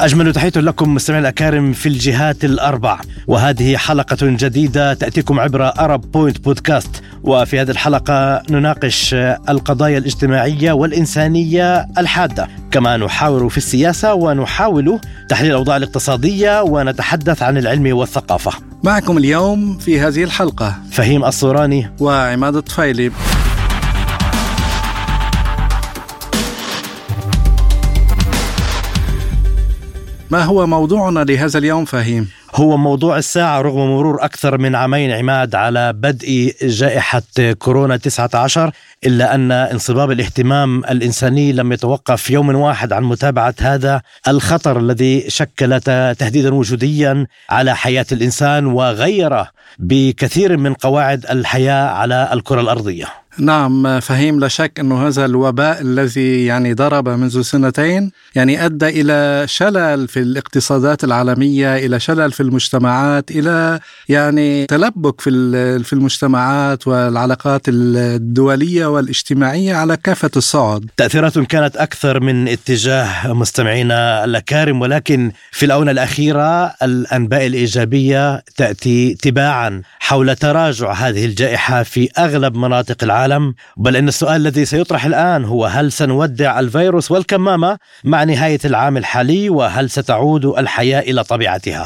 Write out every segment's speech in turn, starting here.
أجمل تحية لكم مستمعين الأكارم في الجهات الأربع، وهذه حلقة جديدة تأتيكم عبر Arab Point Podcast. وفي هذه الحلقة نناقش القضايا الاجتماعية والإنسانية الحادة، كما نحاور في السياسة ونحاول تحليل الأوضاع الاقتصادية ونتحدث عن العلم والثقافة. معكم اليوم في هذه الحلقة فهيم الصوراني وعماد الطفيلي. ما هو موضوعنا لهذا اليوم فهيم؟ هو موضوع الساعة. رغم مرور أكثر من عامين عماد على بدء جائحة كورونا 19، إلا أن انصباب الاهتمام الإنساني لم يتوقف يوم واحد عن متابعة هذا الخطر الذي شكل تهديدا وجوديا على حياة الإنسان وغير بكثير من قواعد الحياة على الكرة الأرضية. نعم فهيم، لا شك أنه هذا الوباء الذي ضرب منذ سنتين أدى إلى شلل في الاقتصادات العالمية، إلى شلل في المجتمعات، إلى تلبك في المجتمعات والعلاقات الدولية والاجتماعية على كافة الصعد. تأثيرات كانت أكثر من اتجاه مستمعينا الأكارم، ولكن في الآونة الأخيرة الأنباء الإيجابية تأتي تباعا حول تراجع هذه الجائحة في أغلب مناطق العالم، بل أن السؤال الذي سيطرح الآن هو: هل سنودع الفيروس والكمامة مع نهاية العام الحالي؟ وهل ستعود الحياة إلى طبيعتها؟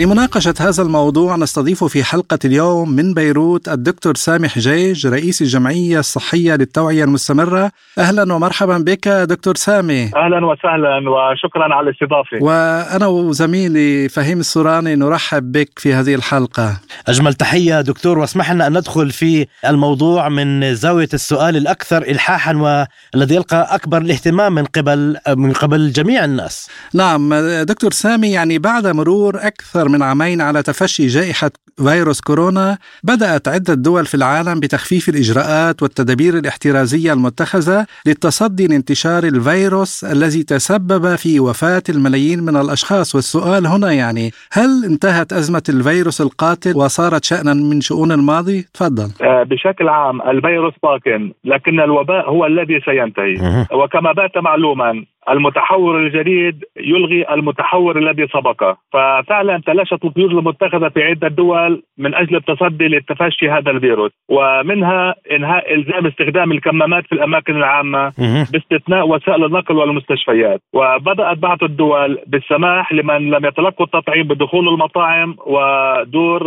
لمناقشة هذا الموضوع نستضيف في حلقة اليوم من بيروت الدكتور سامي حجيج، رئيس الجمعية الصحية للتوعية المستمرة. أهلا ومرحبا بك دكتور سامي. أهلا وسهلا وشكرا على الاستضافة. وأنا وزميلي فهيم الصوراني نرحب بك في هذه الحلقة. أجمل تحية دكتور، واسمح لنا أن ندخل في الموضوع من زاوية السؤال الأكثر إلحاحا والذي يلقى أكبر الاهتمام من قبل جميع الناس. نعم دكتور سامي، بعد مرور أكثر من عامين على تفشي جائحة فيروس كورونا، بدأت عدة دول في العالم بتخفيف الإجراءات والتدابير الاحترازية المتخذة للتصدي لانتشار الفيروس الذي تسبب في وفاة الملايين من الأشخاص. والسؤال هنا هل انتهت أزمة الفيروس القاتل وصارت شأنا من شؤون الماضي؟ تفضل. بشكل عام الفيروس باقٍ، لكن الوباء هو الذي سينتهي، وكما بات معلوماً المتحور الجديد يلغي المتحور الذي سبقه. ففعلا تلاشت الجهود المتخذة في عدة دول من أجل التصدي لتفشي هذا الفيروس، ومنها إنهاء إلزام استخدام الكمامات في الأماكن العامة باستثناء وسائل النقل والمستشفيات، وبدأت بعض الدول بالسماح لمن لم يتلقوا التطعيم بدخول المطاعم ودور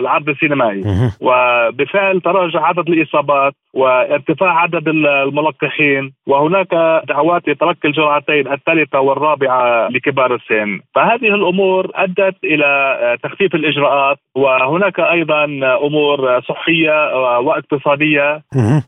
العرض السينمائي. وبفعل تراجع عدد الإصابات وارتفاع عدد الملقحين، وهناك دعوات لتلقي الجرعتين الثالثة والرابعة لكبار السن. فهذه الأمور أدت إلى تخفيف الإجراءات، وهناك أيضا أمور صحية واقتصادية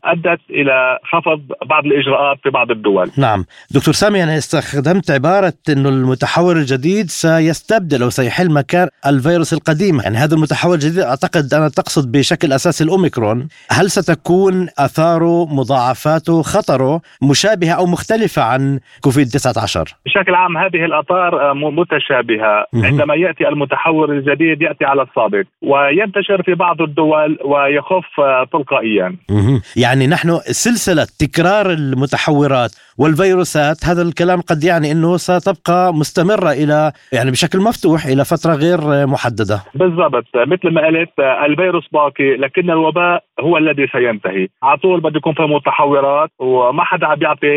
أدت إلى خفض بعض الإجراءات في بعض الدول. نعم دكتور سامي، أنا استخدمت عبارة أن المتحور الجديد سيستبدل أو سيحل مكان الفيروس القديم. هذا المتحور الجديد أعتقد أنا تقصد بشكل أساسي الأوميكرون. هل ستكون أثاره، مضاعفاته، خطره مشابهة أو مختلفة عن كوفيد-19؟ بشكل عام هذه الأطار متشابهة. عندما يأتي المتحور الجديد يأتي على السابق وينتشر في بعض الدول ويخف تلقائيا. نحن سلسلة تكرار المتحورات والفيروسات، هذا الكلام قد أنه ستبقى مستمرة إلى بشكل مفتوح إلى فترة غير محددة. بالضبط مثل ما قلت، الفيروس باقي لكن الوباء هو الذي سينتهي. عطول بده يكون في متحورات، وما حدا عم بيعطي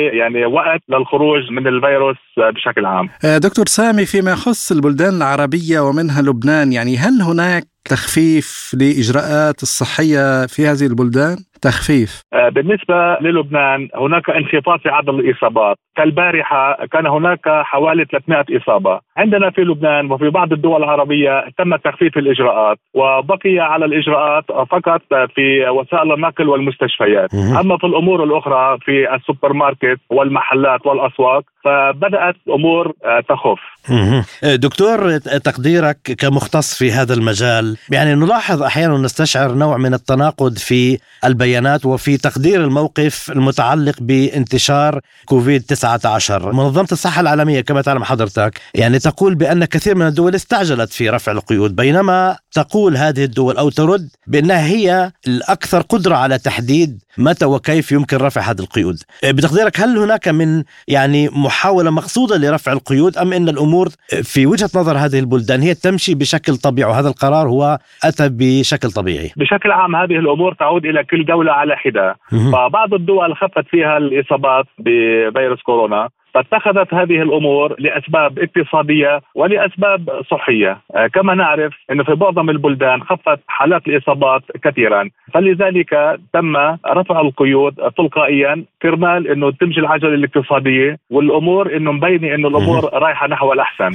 وقت للخروج من الفيروس بشكل عام. دكتور سامي، فيما يخص البلدان العربية ومنها لبنان، هل هناك تخفيف لإجراءات الصحية في هذه البلدان؟ تخفيف بالنسبة للبنان، هناك انخفاض في عدد الإصابات. كالبارحة كان هناك حوالي 300 إصابة. عندنا في لبنان وفي بعض الدول العربية تم تخفيف الإجراءات، وبقي على الإجراءات فقط في وسائل النقل والمستشفيات. أما في الأمور الأخرى في السوبر ماركت والمحلات والأسواق فبدأت أمور تخف. دكتور، تقديرك كمختص في هذا المجال، نلاحظ أحيانا نستشعر نوع من التناقض في البيانات وفي تقدير الموقف المتعلق بانتشار كوفيد-19. منظمة الصحة العالمية كما تعلم حضرتك تقول بأن كثير من الدول استعجلت في رفع القيود، بينما تقول هذه الدول أو ترد بأنها هي الأكثر قدرة على تحديد متى وكيف يمكن رفع هذه القيود. بتقديرك هل هناك من محاولة مقصودة لرفع القيود أم أن الأمور في وجهة نظر هذه البلدان هي تمشي بشكل طبيعي وهذا القرار هو أتى بشكل طبيعي؟ بشكل عام هذه الأمور تعود إلى كل دولة على حدة. فبعض الدول خفت فيها الإصابات بفيروس كورونا فاتخذت هذه الأمور لأسباب اقتصادية ولأسباب صحية. كما نعرف أنه في معظم البلدان خفت حالات الإصابات كثيرا، فلذلك تم رفع القيود تلقائيا كرمال أنه تمشي العجلة الاقتصادية والأمور أنه مبيني أنه الأمور رايحة نحو الأحسن.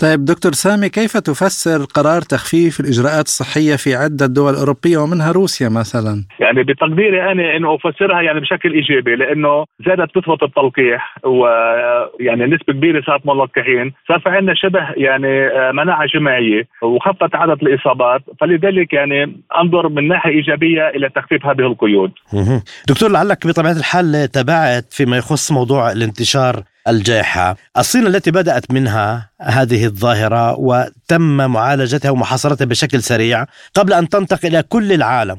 طيب دكتور سامي، كيف تفسر قرار تخفيف الإجراءات الصحية في عدة دول أوروبية ومنها روسيا مثلا؟ بتقديري أنا أنه أفسرها بشكل إيجابي، لأنه زادت نسبة التلقيح و نسبة كبيرة صارت ملقحين، صار عندنا شبه مناعة جماعية وخفت عدد الإصابات، فلذلك أنظر من ناحية إيجابية إلى تخفيف هذه القيود. دكتور، لعلك بطبيعة الحال تابعت فيما يخص موضوع الانتشار الجائحة، الصين التي بدأت منها هذه الظاهرة وتم معالجتها ومحاصرتها بشكل سريع قبل أن تنتقل إلى كل العالم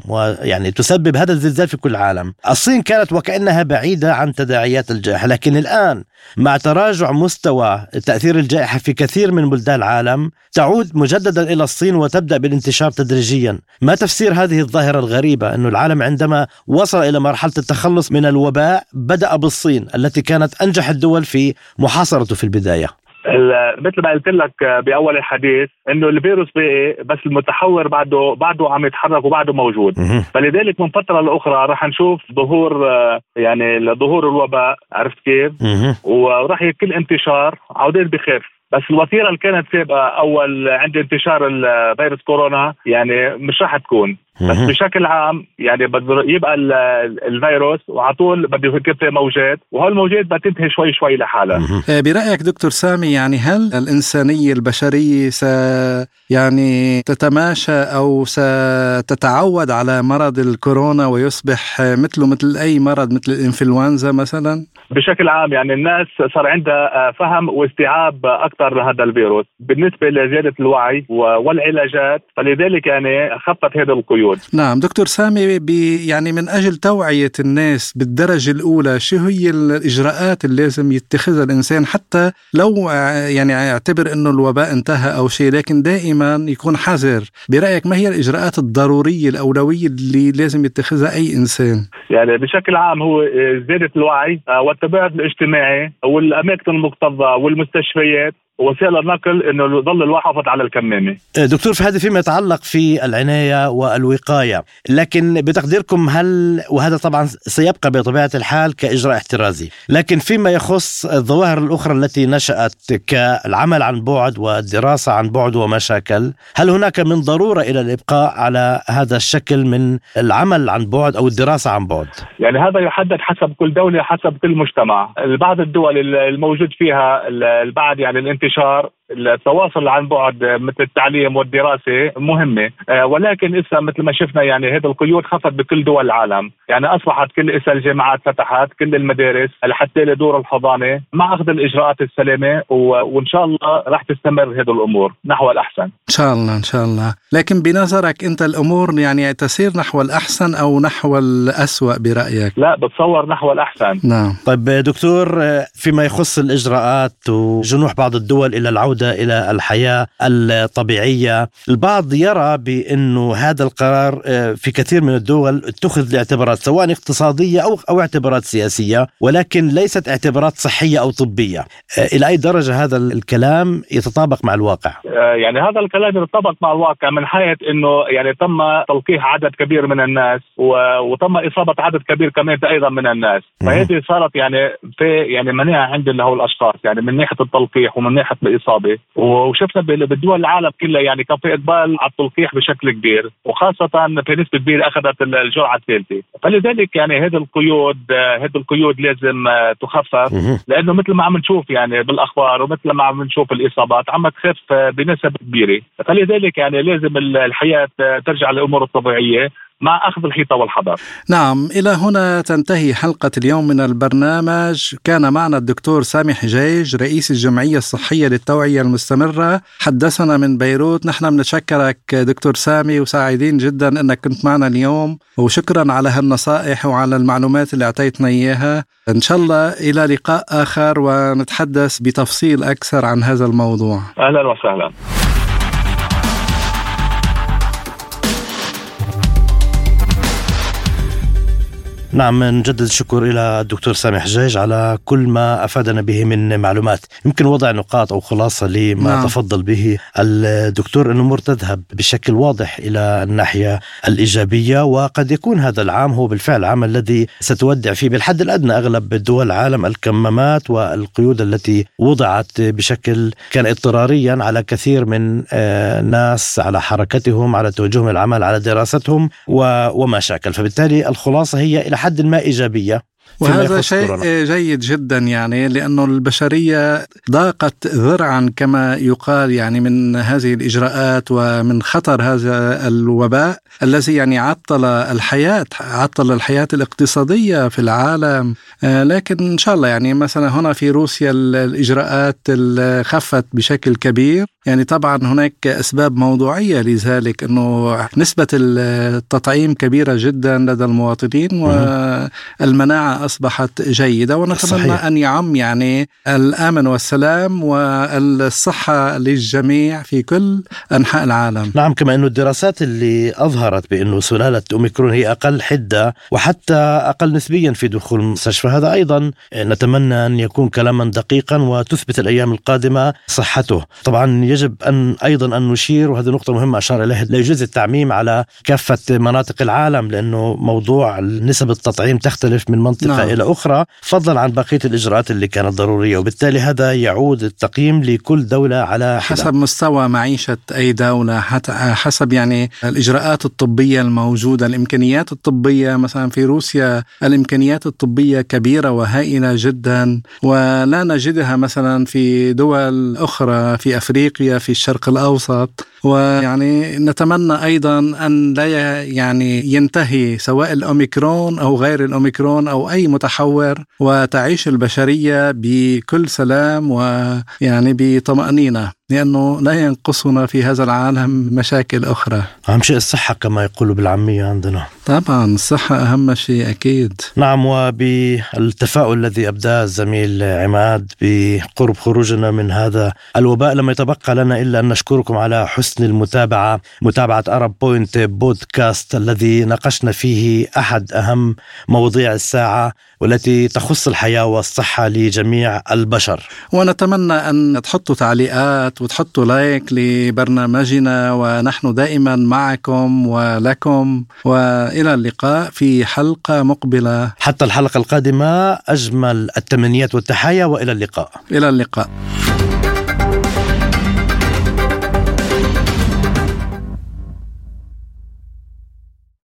تسبب هذا الزلزال في كل العالم. الصين كانت وكأنها بعيدة عن تداعيات الجائحة، لكن الآن مع تراجع مستوى تأثير الجائحة في كثير من بلدان العالم تعود مجددا إلى الصين وتبدأ بالانتشار تدريجيا. ما تفسير هذه الظاهرة الغريبة أن العالم عندما وصل إلى مرحلة التخلص من الوباء بدأ بالصين التي كانت أنجح الدول في محاصرته في البداية؟ مثل ما قلت لك بأول الحديث إنه الفيروس بقي، بس المتحور بعده عم يتحرك وبعده موجود. فلذلك من فترة لأخرى راح نشوف ظهور ظهور الوباء، عرفت كيف؟ وراح يكون انتشار عودين بخير. بس الوتيرة اللي كانت سابقة أول عند انتشار فيروس كورونا مش راح تكون. بس بشكل عام بده يبقى الفيروس وعطول بده يفكر في موجات، وهالموجات بتنتهي شوي شوي لحالها. برأيك دكتور سامي هل الإنسانية البشرية تتماشى أو ستتعود على مرض الكورونا ويصبح مثله مثل أي مرض مثل الإنفلونزا مثلا؟ بشكل عام الناس صار عندها فهم واستيعاب أكثر لهذا الفيروس بالنسبة لزيادة الوعي والعلاجات، فلذلك خفت هذا القيود. نعم دكتور سامي، من أجل توعية الناس بالدرجة الأولى شو هي الإجراءات اللي لازم يتخذها الإنسان حتى لو يعتبر أنه الوباء انتهى أو شيء لكن دائما يكون حذر؟ برأيك ما هي الإجراءات الضرورية الأولوية اللي لازم يتخذها أي إنسان؟ بشكل عام هو زيادة الوعي والتباعد الاجتماعي والأماكن المكتظة والمستشفيات وسائل النقل، إنه يظل الواحد على الكمامة. دكتور، في هذا فيما يتعلق في العناية والوقاية، لكن بتقديركم هل وهذا طبعا سيبقى بطبيعة الحال كإجراء احترازي، لكن فيما يخص الظواهر الأخرى التي نشأت كالعمل عن بعد والدراسة عن بعد ومشاكل، هل هناك من ضرورة إلى الإبقاء على هذا الشكل من العمل عن بعد أو الدراسة عن بعد؟ هذا يحدد حسب كل دولة حسب كل مجتمع. بعض الدول الموجود فيها البعض الانتشار التواصل عن بعد مثل التعليم والدراسة مهمة، ولكن إسا مثل ما شفنا هذه القيود خفت بكل دول العالم، أصبحت كل إسا الجامعات فتحت، كل المدارس حتى لدور الحضانة مع أخذ الإجراءات السلامة، وإن شاء الله راح تستمر هذه الأمور نحو الأحسن إن شاء الله. إن شاء الله. لكن بنظرك أنت الأمور تسير نحو الأحسن أو نحو الأسوأ برأيك؟ لا، بتصور نحو الأحسن. نعم. طيب دكتور، فيما يخص الإجراءات وجنوح بعض الدول إلى العودة إلى الحياة الطبيعية، البعض يرى بأنه هذا القرار في كثير من الدول اتخذ لاعتبارات سواء اقتصادية أو اعتبارات سياسية، ولكن ليست اعتبارات صحية أو طبية. إلى أي درجة هذا الكلام يتطابق مع الواقع؟ هذا الكلام يتطابق مع الواقع من حيث أنه تم تلقيح عدد كبير من الناس وتم إصابة عدد كبير كمان أيضا من الناس، فهذه صارت مناعة عند هؤلاء الأشخاص من ناحية التلقيح ومن ناحية الإصابة. وشفنا بالدول العالم كلها كان في إقبال على التلقيح بشكل كبير، وخاصة في نسبة كبيرة أخذت الجرعة الثالثة، فلذلك هذه القيود لازم تخفف، لأنه مثل ما عم نشوف بالأخبار ومثل ما عم نشوف الإصابات عم تخف بنسب كبيرة، فلذلك لازم الحياة ترجع للأمور الطبيعية مع أخذ الحيطة والحذر. نعم، إلى هنا تنتهي حلقة اليوم من البرنامج. كان معنا الدكتور سامي حجيج رئيس الجمعية الصحية للتوعية المستمرة، حدثنا من بيروت. نحن بنشكرك دكتور سامي وسعيدين جدا أنك كنت معنا اليوم، وشكرا على هالنصائح وعلى المعلومات اللي أعطيتنا إياها. إن شاء الله إلى لقاء آخر ونتحدث بتفصيل أكثر عن هذا الموضوع. أهلا وسهلا. نعم، نجدد الشكر إلى الدكتور سامي حجيج على كل ما أفادنا به من معلومات. يمكن وضع نقاط أو خلاصة لما تفضل به الدكتور، أنه مرتذهب بشكل واضح إلى الناحية الإيجابية، وقد يكون هذا العام هو بالفعل العام الذي ستودع فيه بالحد الأدنى أغلب دول العالم الكمامات والقيود التي وضعت بشكل كان اضطراريا على كثير من الناس، على حركتهم، على توجههم العمل، على دراستهم وما شاكل. فبالتالي الخلاصة هي إلى حد ما إيجابية، وهذا شيء جيد جدا، يعني لأنه البشرية ضاقت ذرعا كما يقال يعني من هذه الإجراءات ومن خطر هذا الوباء الذي يعني عطل الحياة الاقتصادية في العالم. لكن إن شاء الله يعني مثلا هنا في روسيا الإجراءات خفت بشكل كبير. يعني طبعا هناك أسباب موضوعية لذلك، أنه نسبة التطعيم كبيرة جدا لدى المواطنين والمناعة أصبحت جيدة، ونتمنى أن يعم يعني الأمن والسلام والصحة للجميع في كل أنحاء العالم. نعم، كما أنه الدراسات اللي أظهرت بأنه سلالة أوميكرون هي أقل حدة وحتى أقل نسبيا في دخول المستشفى، هذا أيضا نتمنى أن يكون كلاما دقيقا وتثبت الأيام القادمة صحته. طبعا يجب أن أيضا أن نشير، وهذه نقطة مهمة أشار إليها، لا يجوز التعميم على كافة مناطق العالم، لأنه موضوع نسب التطعيم تختلف من منطقة إلى أخرى، فضلا عن بقية الإجراءات اللي كانت ضرورية. وبالتالي هذا يعود التقييم لكل دولة على حسب مستوى معيشة أي دولة، حسب يعني الإجراءات الطبية الموجودة، الإمكانيات الطبية. مثلا في روسيا الإمكانيات الطبية كبيرة وهائلة جدا، ولا نجدها مثلا في دول أخرى في أفريقيا، في الشرق الأوسط. ويعني نتمنى أيضا أن لا يعني ينتهي سواء الأوميكرون أو غير الأوميكرون أو أي متحور، وتعيش البشرية بكل سلام ويعني بطمأنينة، لأنه لا ينقصنا في هذا العالم مشاكل أخرى. أهم شيء الصحة كما يقولوا بالعامية عندنا. طبعا الصحة أهم شيء أكيد. نعم، وبالتفاؤل الذي أبداه الزميل عماد بقرب خروجنا من هذا الوباء، لما يتبقى لنا إلا أن نشكركم على حسن المتابعة، متابعة أرب بوينت بودكاست الذي ناقشنا فيه أحد أهم مواضيع الساعة والتي تخص الحياة والصحة لجميع البشر. ونتمنى أن تحطوا تعليقات وتحطوا لايك لبرنامجنا، ونحن دائما معكم ولكم، وإلى اللقاء في حلقة مقبلة. حتى الحلقة القادمة، أجمل التمنيات والتحايا، وإلى اللقاء. إلى اللقاء.